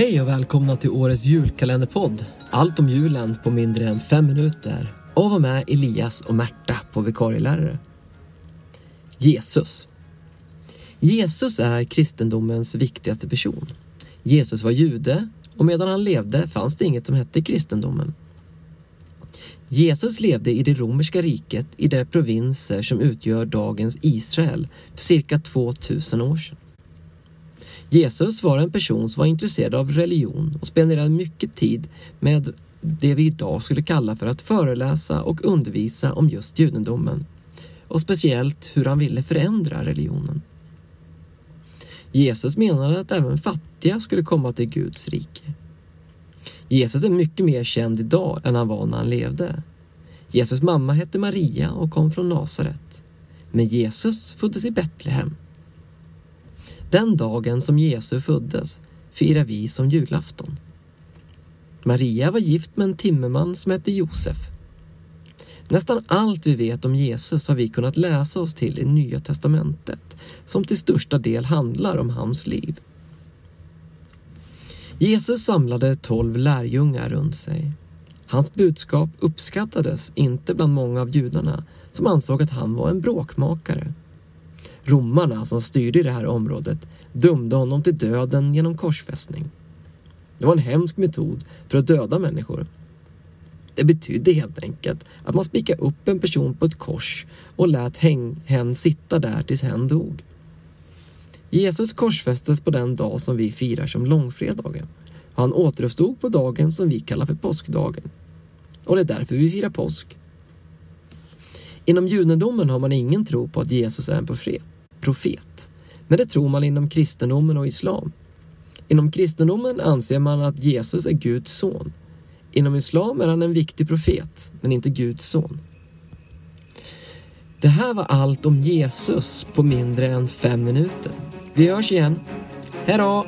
Hej och välkomna till årets julkalenderpodd. Allt om julen på mindre än 5 minuter. Och var med Elias och Märta på Vikarielärare. Jesus är kristendomens viktigaste person. Jesus var jude och medan han levde fanns det inget som hette kristendomen. Jesus levde i det romerska riket i de provinser som utgör dagens Israel för cirka 2000 år sedan. Jesus var en person som var intresserad av religion och spenderade mycket tid med det vi idag skulle kalla för att föreläsa och undervisa om just judendomen. Och speciellt hur han ville förändra religionen. Jesus menade att även fattiga skulle komma till Guds rike. Jesus är mycket mer känd idag än han var när han levde. Jesus mamma hette Maria och kom från Nazaret. Men Jesus föddes i Betlehem. Den dagen som Jesus föddes firar vi som julafton. Maria var gift med en timmerman som hette Josef. Nästan allt vi vet om Jesus har vi kunnat läsa oss till i Nya Testamentet, som till största del handlar om hans liv. Jesus samlade 12 lärjungar runt sig. Hans budskap uppskattades inte bland många av judarna som ansåg att han var en bråkmakare. Romarna som styrde i det här området dömde honom till döden genom korsfästning. Det var en hemsk metod för att döda människor. Det betydde helt enkelt att man spikade upp en person på ett kors och lät hen sitta där tills hen dog. Jesus korsfästes på den dag som vi firar som långfredagen. Han återuppstod på dagen som vi kallar för påskdagen. Och det är därför vi firar påsk. Inom judendomen har man ingen tro på att Jesus är en profet. Men det tror man inom kristendomen och islam. Inom kristendomen anser man att Jesus är Guds son. Inom islam är han en viktig profet, men inte Guds son. Det här var allt om Jesus på mindre än 5 minuter. Vi hörs igen. Hej då!